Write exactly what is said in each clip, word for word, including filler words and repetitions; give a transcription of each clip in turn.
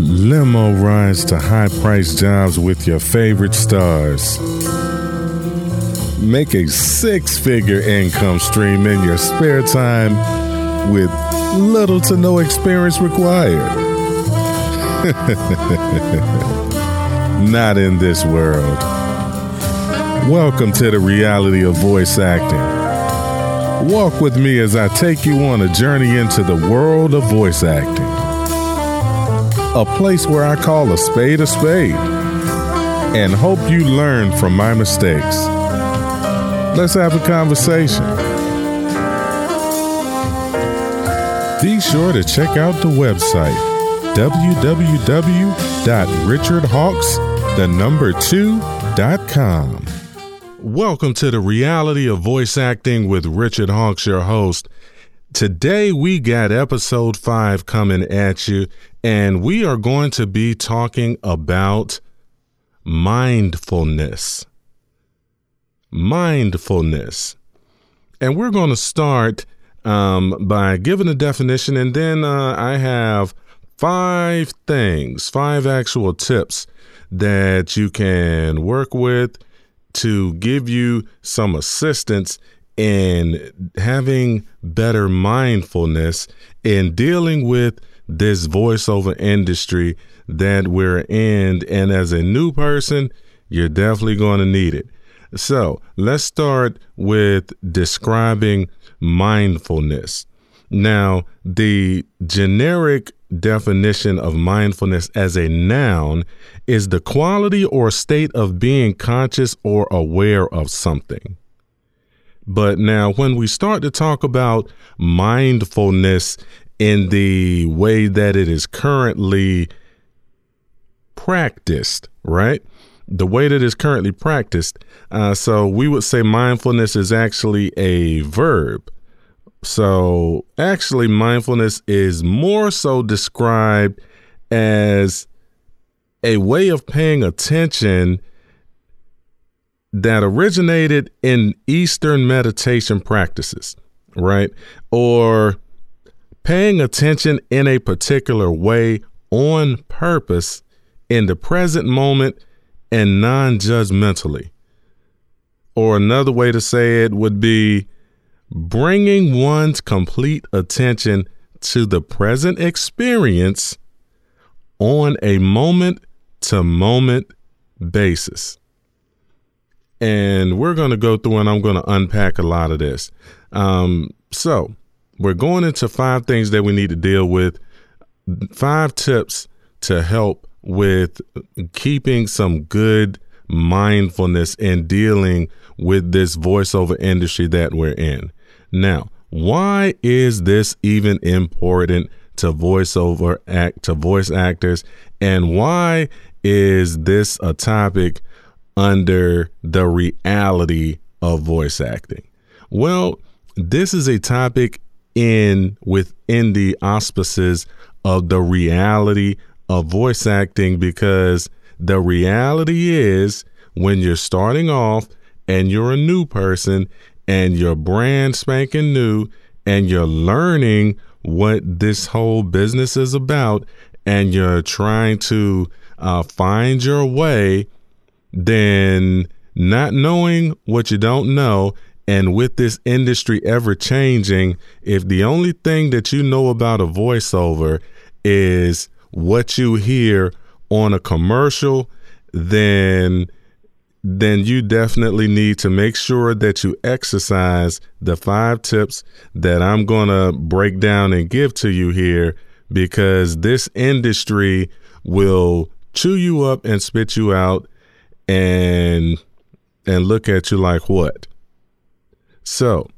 Limo rides to high-priced jobs with your favorite stars. Make a six-figure income stream in your spare time with little to no experience required. Not in this world. Welcome to the reality of voice acting. Walk with me as I take you on a journey into the world of voice acting. A place where I call a spade a spade, and hope you learn from my mistakes. Let's have a conversation. Be sure to check out the website w w w dot richard hawks the number two dot com. Welcome to the reality of voice acting with Richard Hawks, your host. Today we got episode five coming at you, and we are going to be talking about mindfulness. Mindfulness. And we're going to start um, by giving a definition, and then uh, I have five things, five actual tips that you can work with to give you some assistance in having better mindfulness in dealing with this voiceover industry that we're in. And as a new person, you're definitely going to need it. So let's start with describing mindfulness. Now, the generic definition of mindfulness as a noun is the quality or state of being conscious or aware of something. But now when we start to talk about mindfulness in the way that it is currently practiced, right? The way that it is currently practiced. Uh, so we would say mindfulness is actually a verb. So actually mindfulness is more so described as a way of paying attention that originated in Eastern meditation practices, right? Or paying attention in a particular way on purpose in the present moment and non-judgmentally. Or another way to say it would be bringing one's complete attention to the present experience on a moment-to-moment basis. And we're going to go through and I'm going to unpack a lot of this. Um, so we're going into five things that we need to deal with, five tips to help with keeping some good mindfulness and dealing with this voiceover industry that we're in. Now, why is this even important to voiceover act, to voice actors? And why is this a topic under the reality of voice acting? Well, this is a topic in within the auspices of the reality of voice acting, because the reality is when you're starting off and you're a new person and you're brand spanking new and you're learning what this whole business is about and you're trying to uh, find your way, then not knowing what you don't know, and with this industry ever changing, if the only thing that you know about a voiceover is what you hear on a commercial, then then you definitely need to make sure that you exercise the five tips that I'm gonna break down and give to you here, because this industry will chew you up and spit you out and and look at you like what? So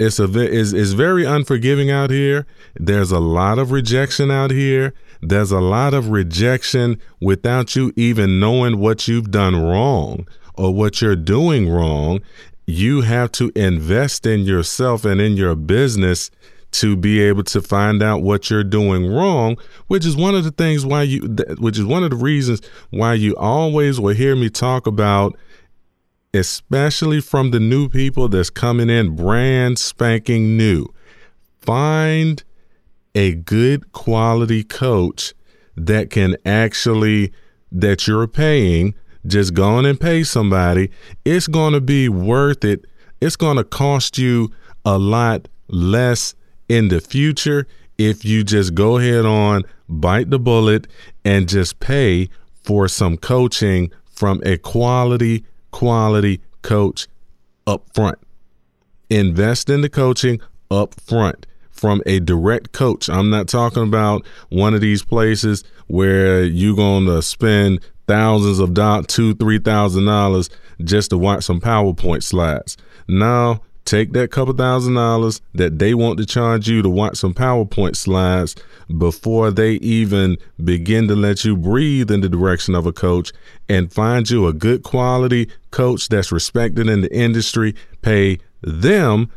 it's a is is very unforgiving out here. There's a lot of rejection out here. There's a lot of rejection without you even knowing what you've done wrong or what you're doing wrong. You have to invest in yourself and in your business to be able to find out what you're doing wrong, which is one of the things why you, which is one of the reasons why you always will hear me talk about, especially from the new people that's coming in brand spanking new. Find a good quality coach that can actually, that you're paying, just go on and pay somebody. It's going to be worth it. It's going to cost you a lot less in the future if you just go ahead on, bite the bullet, and just pay for some coaching from a quality, quality coach up front. Invest in the coaching up front from a direct coach. I'm not talking about one of these places where you're going to spend thousands of dollars, two, three thousand dollars just to watch some PowerPoint slides. Now, take that couple thousand dollars that they want to charge you to watch some PowerPoint slides before they even begin to let you breathe in the direction of a coach, and find you a good quality coach that's respected in the industry. Pay them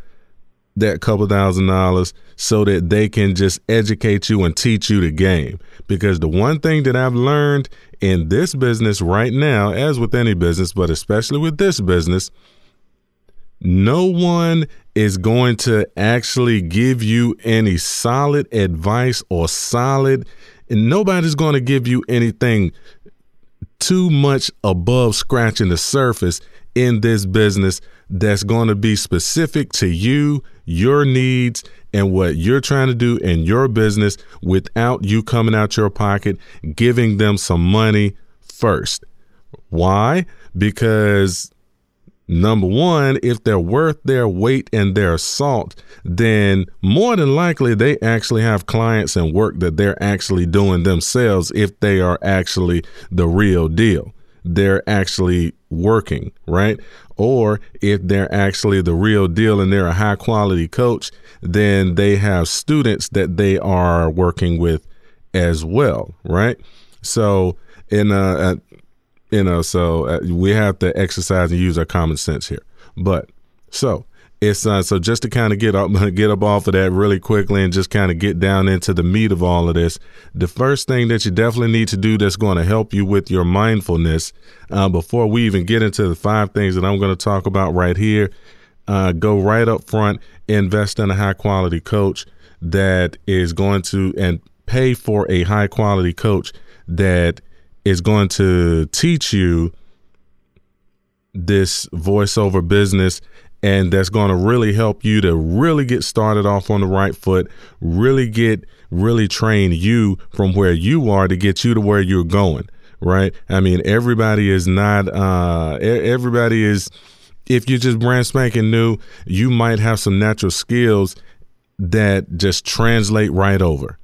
that couple thousand dollars so that they can just educate you and teach you the game. Because the one thing that I've learned in this business right now, as with any business, but especially with this business, no one is going to actually give you any solid advice or solid, and nobody's going to give you anything too much above scratching the surface in this business that's going to be specific to you, your needs, and what you're trying to do in your business without you coming out your pocket, giving them some money first. Why? Because number one, if they're worth their weight and their salt, then more than likely they actually have clients and work that they're actually doing themselves. If they are actually the real deal, they're actually working, right? Or if they're actually the real deal and they're a high quality coach, then they have students that they are working with as well, right? So in a, a You know, so uh, we have to exercise and use our common sense here. But so it's uh, so just to kind of get up, get up off of that really quickly and just kind of get down into the meat of all of this. The first thing that you definitely need to do that's going to help you with your mindfulness uh, before we even get into the five things that I'm going to talk about right here. Uh, go right up front, invest in a high quality coach that is going to and pay for a high quality coach that is going to teach you this voiceover business, and that's going to really help you to really get started off on the right foot, really get, really train you from where you are to get you to where you're going, right? I mean, everybody is not, uh, everybody is, if you're just brand spanking new, you might have some natural skills that just translate right over.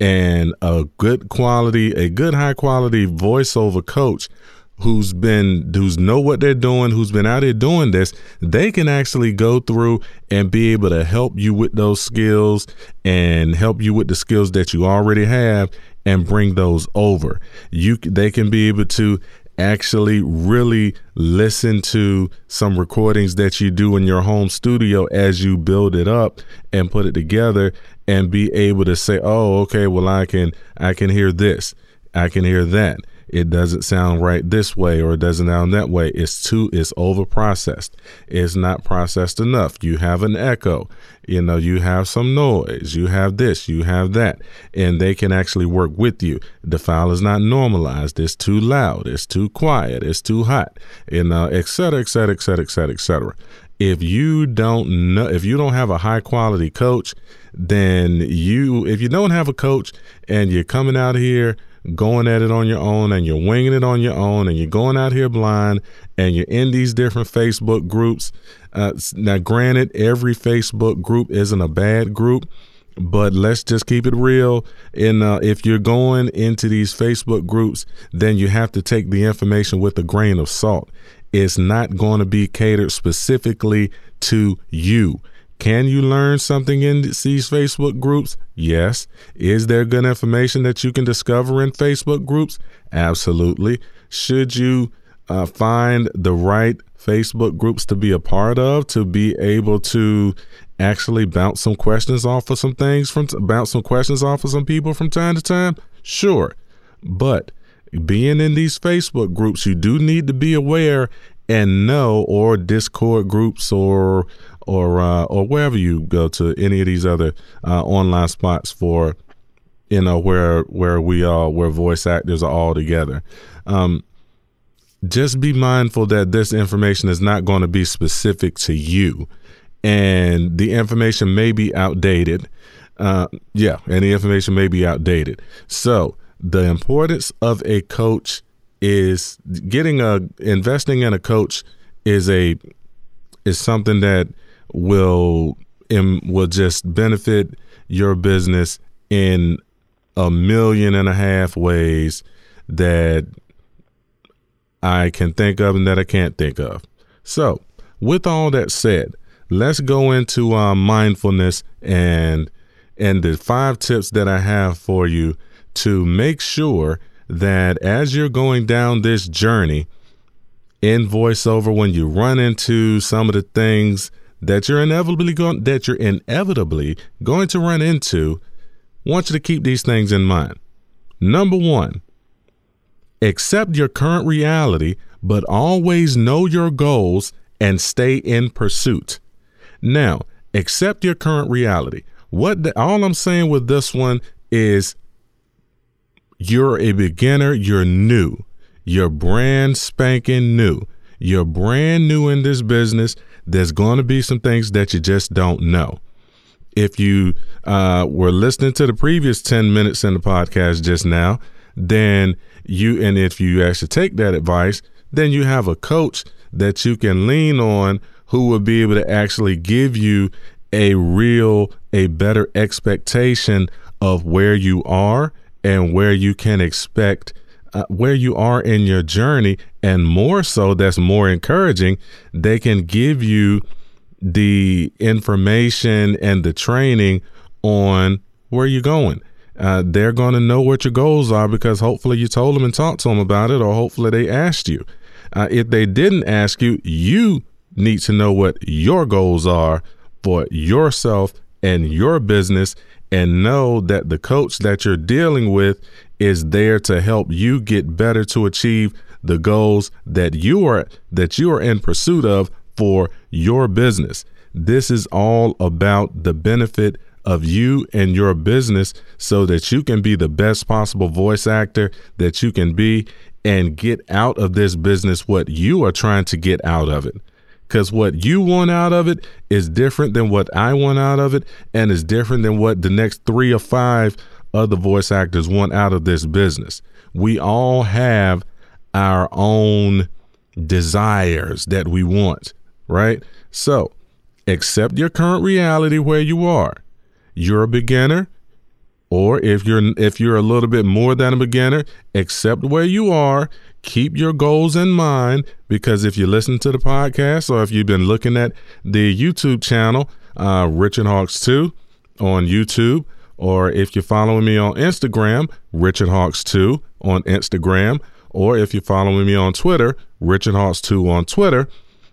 And a good quality, a good high quality voiceover coach who's been, who's know what they're doing, who's been out here doing this, they can actually go through and be able to help you with those skills and help you with the skills that you already have and bring those over. You, they can be able to actually really listen to some recordings that you do in your home studio as you build it up and put it together, and be able to say, oh, okay, well, I can, I can hear this. I can hear that. It doesn't sound right this way, or it doesn't sound that way. It's too, it's over processed. It's not processed enough. You have an echo, you know, you have some noise, you have this, you have that, and they can actually work with you. The file is not normalized. It's too loud. It's too quiet. It's too hot, you know, et cetera, et cetera, et cetera, et cetera, et cetera. If you don't know, if you don't have a high quality coach, then you, if you don't have a coach and you're coming out here going at it on your own and you're winging it on your own and you're going out here blind and you're in these different Facebook groups. Uh, now, granted, every Facebook group isn't a bad group, but let's just keep it real. And uh, if you're going into these Facebook groups, then you have to take the information with a grain of salt. It's not going to be catered specifically to you. Can you learn something in these Facebook groups? Yes. Is there good information that you can discover in Facebook groups? Absolutely. Should you uh, find the right Facebook groups to be a part of, to be able to actually bounce some questions off of some things from, bounce some questions off of some people from time to time? Sure. But being in these Facebook groups, you do need to be aware and know, or Discord groups, or or uh, or wherever you go to any of these other uh, online spots for you know, where where we all, where voice actors are all together. Um, just be mindful that this information is not going to be specific to you, and the information may be outdated. Uh, yeah, and the information may be outdated. So the importance of a coach is getting a investing in a coach is a is something that will um, will just benefit your business in a million and a half ways that I can think of and that I can't think of. So with all that said, let's go into uh, mindfulness and and the five tips that I have for you to make sure that as you're going down this journey in voiceover, when you run into some of the things that you're inevitably going, that you're inevitably going to run into, I want you to keep these things in mind. Number one, accept your current reality, but always know your goals and stay in pursuit. Now, accept your current reality. What the, all I'm saying with this one is you're a beginner. You're new. You're brand spanking new. You're brand new in this business. There's going to be some things that you just don't know. If you uh, were listening to the previous ten minutes in the podcast just now, then you, and if you actually take that advice, then you have a coach that you can lean on who will be able to actually give you a real, a better expectation of where you are and where you can expect, uh, where you are in your journey. And more so, that's more encouraging. They can give you the information and the training on where you're going. Uh, they're going to know what your goals are because hopefully you told them and talked to them about it, or hopefully they asked you. Uh, if they didn't ask you, you need to know what your goals are for yourself and your business, and know that the coach that you're dealing with is there to help you get better to achieve the goals that you are, that you are in pursuit of for your business. This is all about the benefit of you and your business so that you can be the best possible voice actor that you can be and get out of this business what you are trying to get out of it. Because what you want out of it is different than what I want out of it, and is different than what the next three or five other voice actors want out of this business. We all have our own desires that we want, right? So accept your current reality where you are. You're a beginner, or if you're if you're a little bit more than a beginner, accept where you are. Keep your goals in mind, because if you listen to the podcast or if you've been looking at the YouTube channel, uh, Richard Hawks two on YouTube, or if you're following me on Instagram, Richard Hawks two on Instagram, or if you're following me on Twitter, Richard Hawks two on Twitter,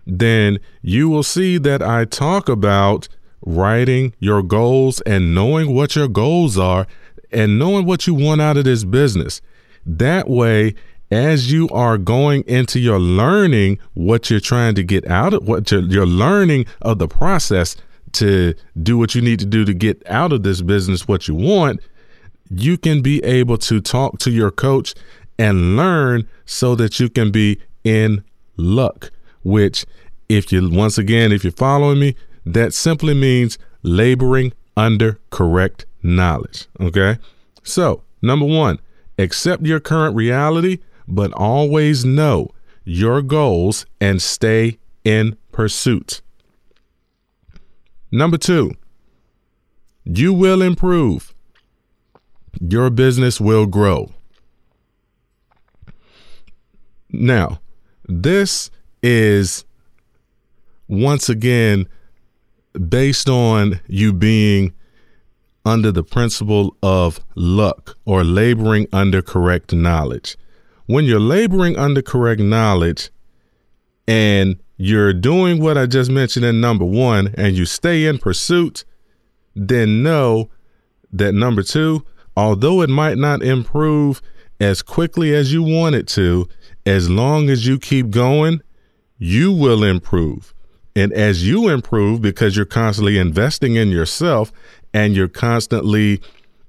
then you will see that I talk about writing your goals and knowing what your goals are and knowing what you want out of this business. That way, as you are going into your learning, what you're trying to get out of, what you're, you're learning of the process to do what you need to do to get out of this business what you want, you can be able to talk to your coach and learn so that you can be in luck, which if you, once again, if you're following me, that simply means laboring under correct knowledge, okay? So, number one, accept your current reality, but always know your goals and stay in pursuit. Number two, you will improve. Your business will grow. Now, this is, once again, based on you being under the principle of luck or laboring under correct knowledge. When you're laboring under correct knowledge and you're doing what I just mentioned in number one, and you stay in pursuit, then know that number two, although it might not improve as quickly as you want it to, as long as you keep going, you will improve. And as you improve, because you're constantly investing in yourself and you're constantly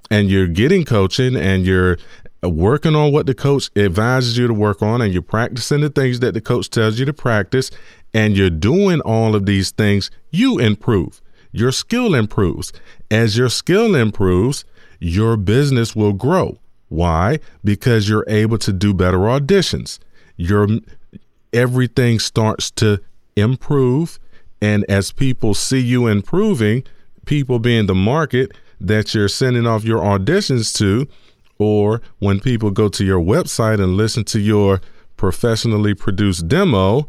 and you're getting coaching and you're working on what the coach advises you to work on, and you're practicing the things that the coach tells you to practice, and you're doing all of these things, you improve. Your skill improves. As your skill improves, your business will grow. Why? Because you're able to do better auditions. Your everything starts to improve. And as people see you improving, people being the market that you're sending off your auditions to, or when people go to your website and listen to your professionally produced demo,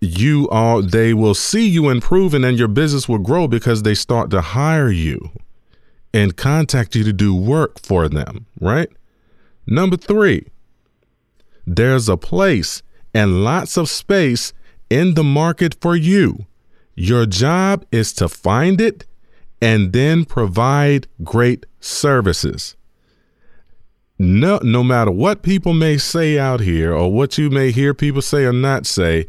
you are, they will see you improving and your business will grow because they start to hire you and contact you to do work for them, right? Number three, there's a place and lots of space in the market for you. Your job is to find it and then provide great services. No, no matter what people may say out here or what you may hear people say or not say,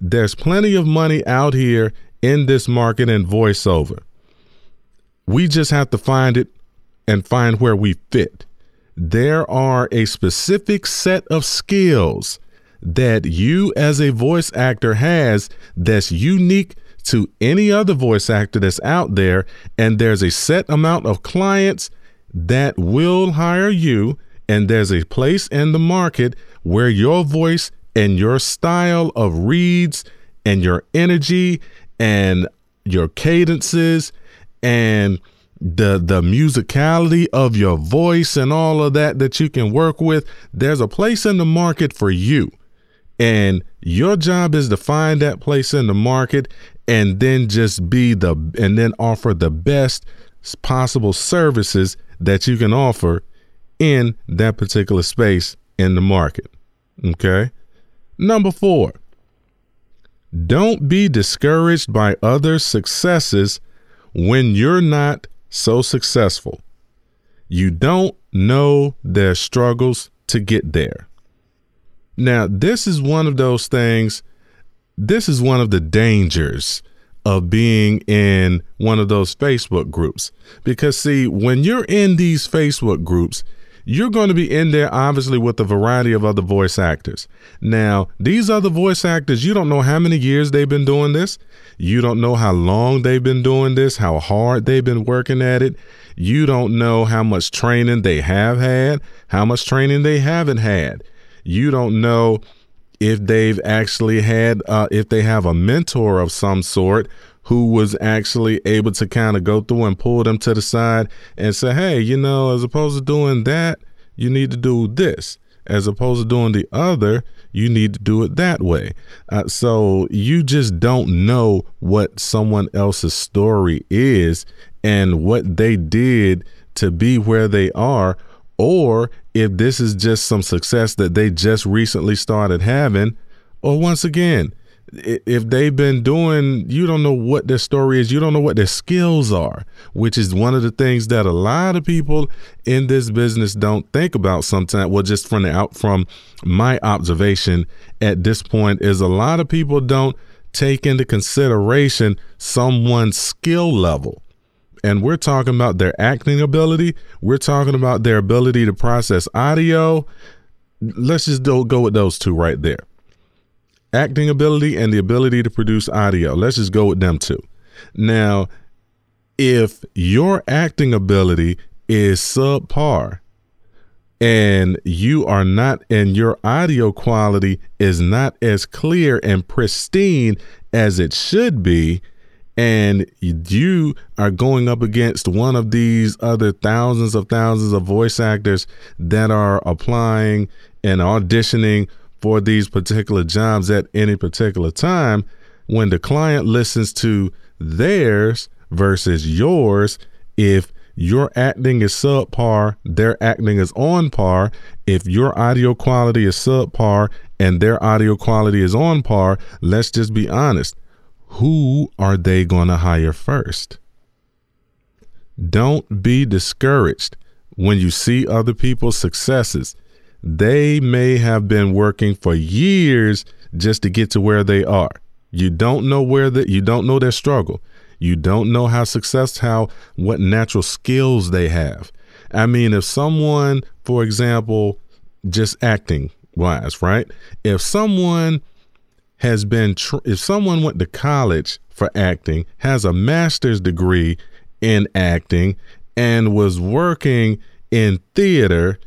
there's plenty of money out here in this market in voiceover. We just have to find it and find where we fit. There are a specific set of skills that you as a voice actor has that's unique to any other voice actor that's out there. And there's a set amount of clients that will hire you. And there's a place in the market where your voice and your style of reads and your energy and your cadences and the the musicality of your voice and all of that that you can work with, there's a place in the market for you. And your job is to find that place in the market and then just be the, and then offer the best possible services that you can offer in that particular space in the market. Okay. Number four, don't be discouraged by others' successes when you're not so successful. You don't know their struggles to get there. Now, this is one of those things. This is one of the dangers of being in one of those Facebook groups, because see, when you're in these Facebook groups, you're going to be in there, obviously, with a variety of other voice actors. Now, these other voice actors, you don't know how many years they've been doing this. You don't know how long they've been doing this, how hard they've been working at it. You don't know how much training they have had, how much training they haven't had. You don't know if they've actually had, uh, if they have a mentor of some sort who was actually able to kind of go through and pull them to the side and say, hey, you know, as opposed to doing that, you need to do this. As opposed to doing the other, you need to do it that way. Uh, so you just don't know what someone else's story is and what they did to be where they are, or if this is just some success that they just recently started having, or once again, if they've been doing, you don't know what their story is. You don't know what their skills are, which is one of the things that a lot of people in this business don't think about sometimes. Well, just from the out from my observation at this point is a lot of people don't take into consideration someone's skill level. And we're talking about their acting ability. We're talking about their ability to process audio. Let's just go with those two right there. Acting ability and the ability to produce audio. Let's just go with them too. Now, if your acting ability is subpar and you are not, and your audio quality is not as clear and pristine as it should be, and you are going up against one of these other thousands of thousands of voice actors that are applying and auditioning for these particular jobs at any particular time, when the client listens to theirs versus yours, if your acting is subpar, their acting is on par. If your audio quality is subpar and their audio quality is on par, let's just be honest. Who are they going to hire first? Don't be discouraged when you see other people's successes. They may have been working for years just to get to where they are. You don't know where that, you don't know their struggle. You don't know how success, how, what natural skills they have. I mean, if someone, for example, just acting wise, right? If someone has been, tr- if someone went to college for acting, has a master's degree in acting, and was working in theater,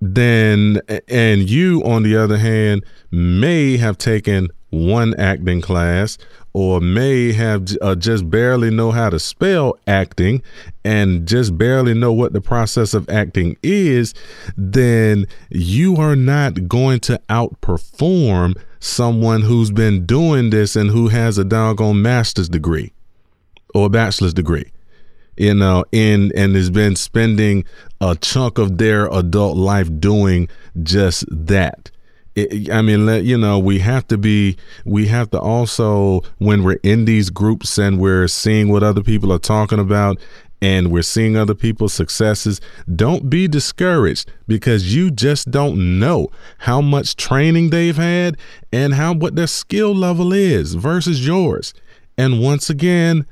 then, and you, on the other hand, may have taken one acting class or may have uh, just barely know how to spell acting and just barely know what the process of acting is, then you are not going to outperform someone who's been doing this and who has a doggone master's degree or a bachelor's degree, you know, in and has been spending a chunk of their adult life doing just that. It, I mean, let, you know, we have to be, we have to also, when we're in these groups and we're seeing what other people are talking about and we're seeing other people's successes, don't be discouraged, because you just don't know how much training they've had and how, what their skill level is versus yours. And once again,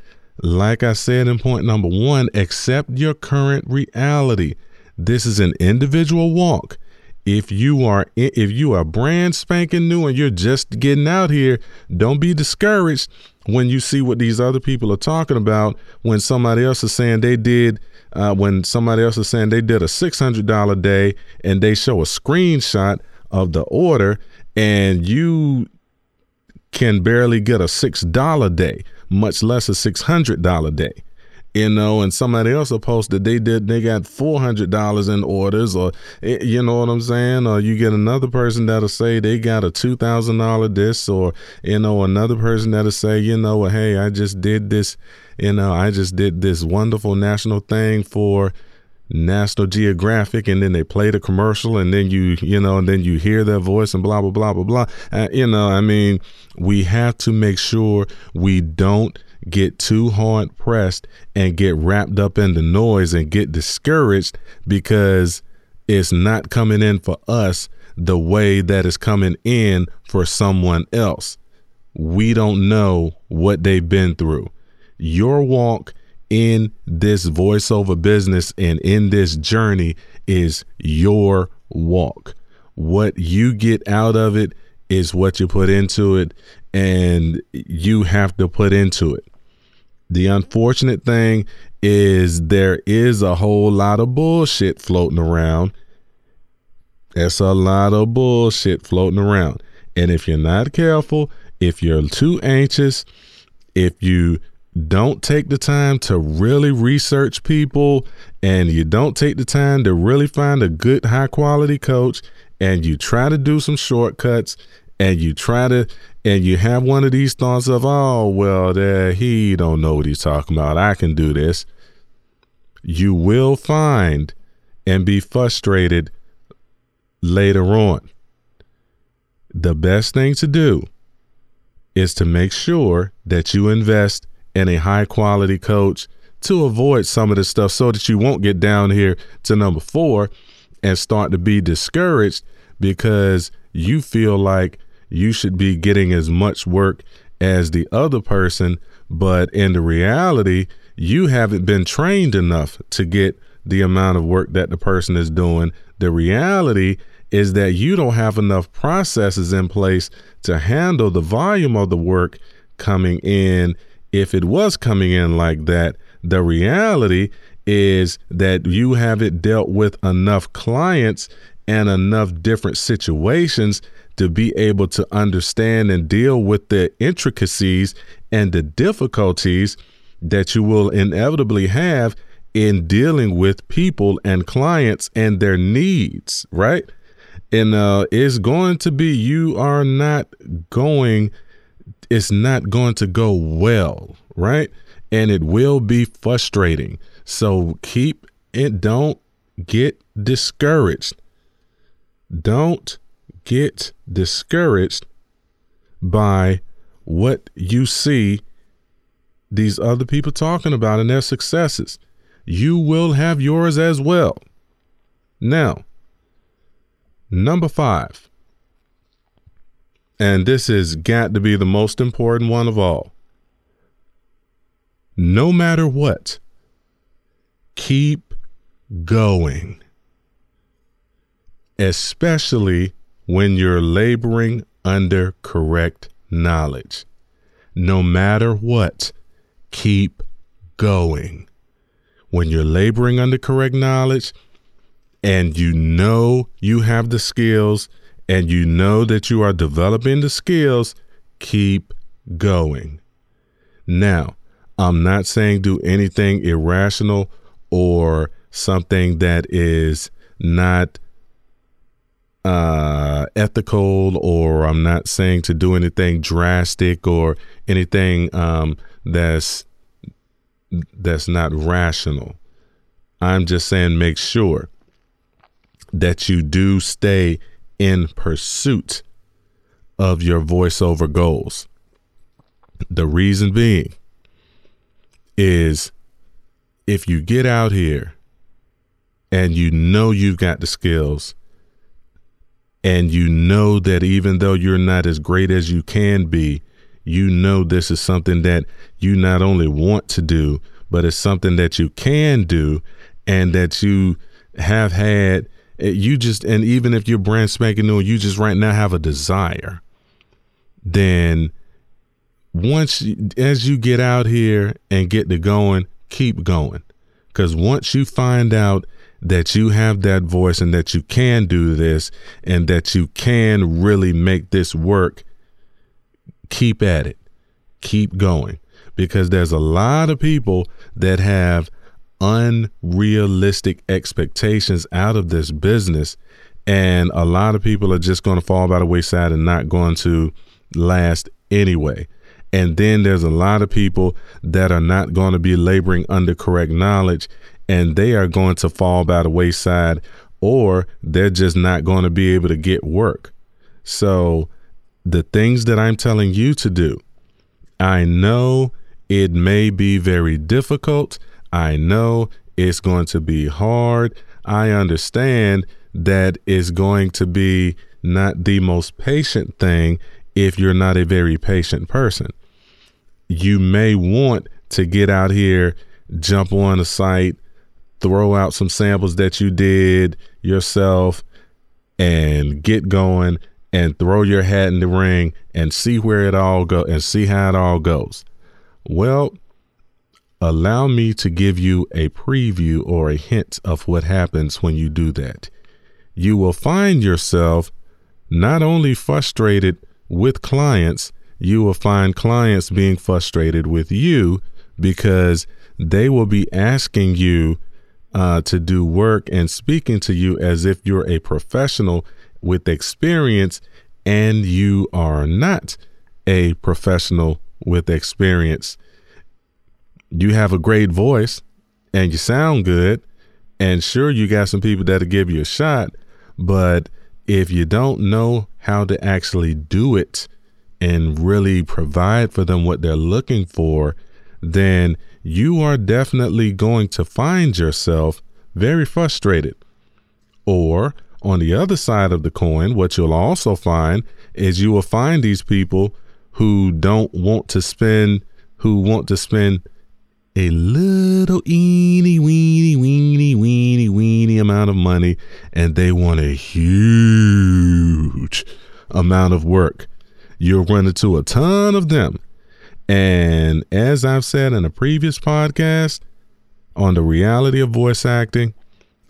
like I said in point number one, accept your current reality. This is an individual walk. If you are if you are brand spanking new and you're just getting out here, don't be discouraged when you see what these other people are talking about. When somebody else is saying they did, uh, when somebody else is saying they did a six hundred dollars day and they show a screenshot of the order and you can barely get a six dollars day, much less a six hundred dollars day. You know, and somebody else will post that they did, they got four hundred dollars in orders, or, you know what I'm saying? Or you get another person that'll say they got a two thousand dollars this, or, you know, another person that'll say, you know, hey, I just did this, you know, I just did this wonderful national thing for National Geographic, and then they play the commercial, and then you, you know, and then you hear their voice and blah, blah, blah, blah, blah. Uh, you know, I mean, we have to make sure we don't get too hard pressed and get wrapped up in the noise and get discouraged because it's not coming in for us the way that it's coming in for someone else. We don't know what they've been through. Your walk in this voiceover business and in this journey is your walk. What you get out of it is what you put into it, and you have to put into it. The unfortunate thing is there is a whole lot of bullshit floating around. That's a lot of bullshit floating around. And if you're not careful, if you're too anxious, if you don't take the time to really research people, and you don't take the time to really find a good, high quality coach, and you try to do some shortcuts, and you try to, and you have one of these thoughts of, oh, well, there, he don't know what he's talking about, I can do this. You will find and be frustrated later on. The best thing to do is to make sure that you invest in a high quality coach to avoid some of this stuff so that you won't get down here to number four and start to be discouraged because you feel like you should be getting as much work as the other person, but in the reality, you haven't been trained enough to get the amount of work that the person is doing. The reality is that you don't have enough processes in place to handle the volume of the work coming in. If it was coming in like that, the reality is that you haven't dealt with enough clients and enough different situations to be able to understand and deal with the intricacies and the difficulties that you will inevitably have in dealing with people and clients and their needs, right? And uh, it's going to be, you are not going, it's not going to go well, right? And it will be frustrating. So keep it, don't get discouraged. Don't get discouraged by what you see these other people talking about and their successes. You will have yours as well. Now, number five, and this has got to be the most important one of all. No matter what, keep going, especially when you're laboring under correct knowledge. No matter what, keep going. When you're laboring under correct knowledge and you know you have the skills and you know that you are developing the skills, keep going. Now, I'm not saying do anything irrational or something that is not uh, ethical, or I'm not saying to do anything drastic or anything um, that's that's not rational. I'm just saying make sure that you do stay in pursuit of your voiceover goals. The reason being is if you get out here and you know you've got the skills and you know that even though you're not as great as you can be, you know this is something that you not only want to do, but it's something that you can do and that you have had. You just, and even if you're brand spanking new, you just right now have a desire, then once, as you get out here and get to going, keep going. Because once you find out that you have that voice and that you can do this and that you can really make this work, keep at it. Keep going. Because there's a lot of people that have unrealistic expectations out of this business. And a lot of people are just going to fall by the wayside and not going to last anyway. And then there's a lot of people that are not going to be laboring under correct knowledge, and they are going to fall by the wayside, or they're just not going to be able to get work. So the things that I'm telling you to do, I know it may be very difficult. I know it's going to be hard. I understand that it's going to be not the most patient thing if you're not a very patient person. You may want to get out here, jump on a site, throw out some samples that you did yourself and get going and throw your hat in the ring and see where it all go and see how it all goes. Well, allow me to give you a preview or a hint of what happens when you do that. You will find yourself not only frustrated with clients, you will find clients being frustrated with you because they will be asking you uh, to do work and speaking to you as if you're a professional with experience, and you are not a professional with experience. You have a great voice and you sound good, and sure, you got some people that'll give you a shot, but if you don't know how to actually do it and really provide for them what they're looking for, then you are definitely going to find yourself very frustrated. Or on the other side of the coin, what you'll also find is you will find these people who don't want to spend, who want to spend a little eeny, weeny, weeny, weeny, weeny amount of money, and they want a huge amount of work. You'll run into a ton of them. And as I've said in a previous podcast on the reality of voice acting,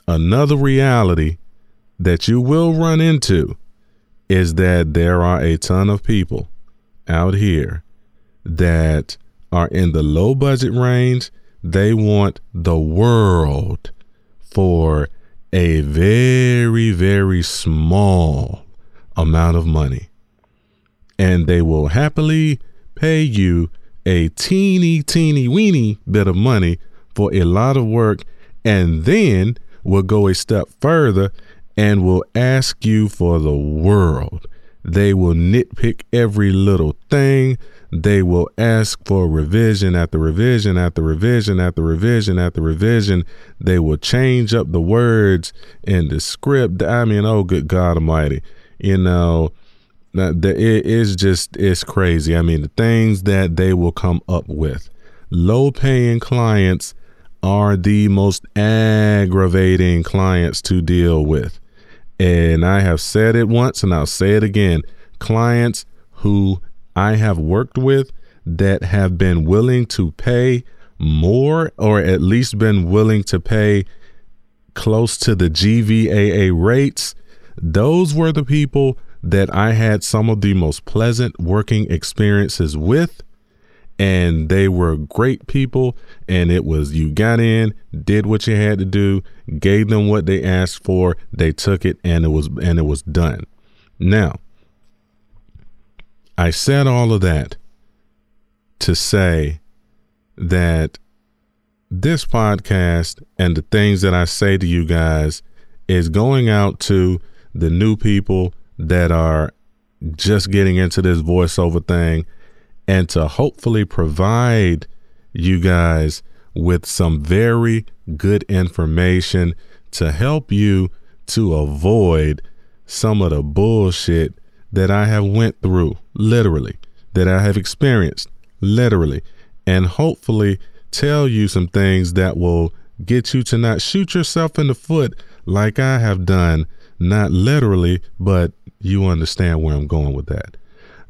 another reality that you will run into is that there are a ton of people out here that are in the low budget range. They want the world for a very, very small amount of money. And they will happily pay you a teeny, teeny, weeny bit of money for a lot of work, and then will go a step further and will ask you for the world. They will nitpick every little thing. They will ask for revision after revision after revision after revision after revision. They will change up the words in the script. I mean, oh, good God Almighty. You know, it is just, it's crazy. I mean, the things that they will come up with. Low paying clients are the most aggravating clients to deal with. And I have said it once and I'll say it again. Clients who I have worked with that have been willing to pay more, or at least been willing to pay close to the G V A A rates, those were the people that I had some of the most pleasant working experiences with. And they were great people. And it was, you got in, did what you had to do, gave them what they asked for, they took it, and it was, and it was done. Now, I said all of that to say that this podcast and the things that I say to you guys is going out to the new people that are just getting into this voiceover thing, and to hopefully provide you guys with some very good information to help you to avoid some of the bullshit that I have went through, literally, that I have experienced, literally, and hopefully tell you some things that will get you to not shoot yourself in the foot like I have done, not literally, but you understand where I'm going with that.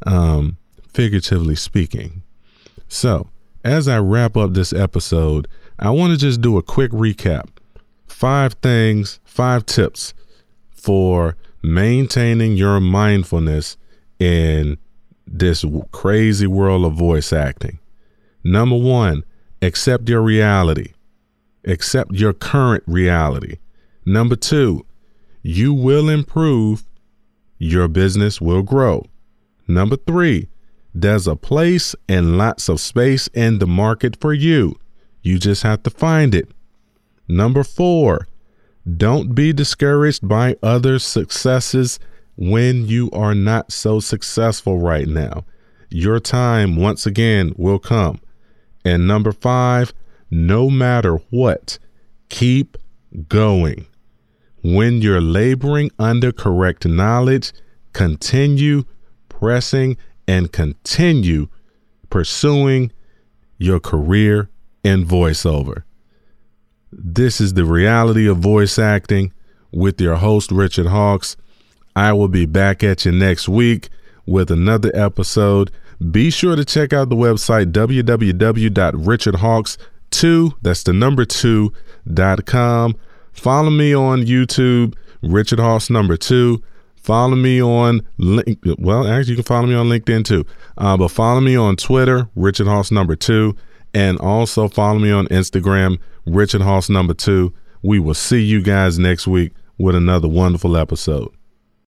Um, figuratively speaking. So as I wrap up this episode, I want to just do a quick recap. Five things, five tips for maintaining your mindfulness in this crazy world of voice acting. Number one, accept your reality. Accept your current reality. Number two, you will improve. Your business will grow. Number three, there's a place and lots of space in the market for you. You just have to find it. Number four, don't be discouraged by other successes when you are not so successful right now. Your time, once again, will come. And number five, no matter what, keep going. When you're laboring under correct knowledge, continue pressing and continue pursuing your career in voiceover. This is the reality of voice acting with your host, Richard Hawks. I will be back at you next week with another episode. Be sure to check out the website, w w w dot richard hawks two, that's the number two, dot com. Follow me on YouTube, Richard Hawks number two. Follow me on link. Well, actually, you can follow me on LinkedIn too. Uh, but follow me on Twitter, Richard Hawks number two, and also follow me on Instagram, Richard Hawks number two. We will see you guys next week with another wonderful episode.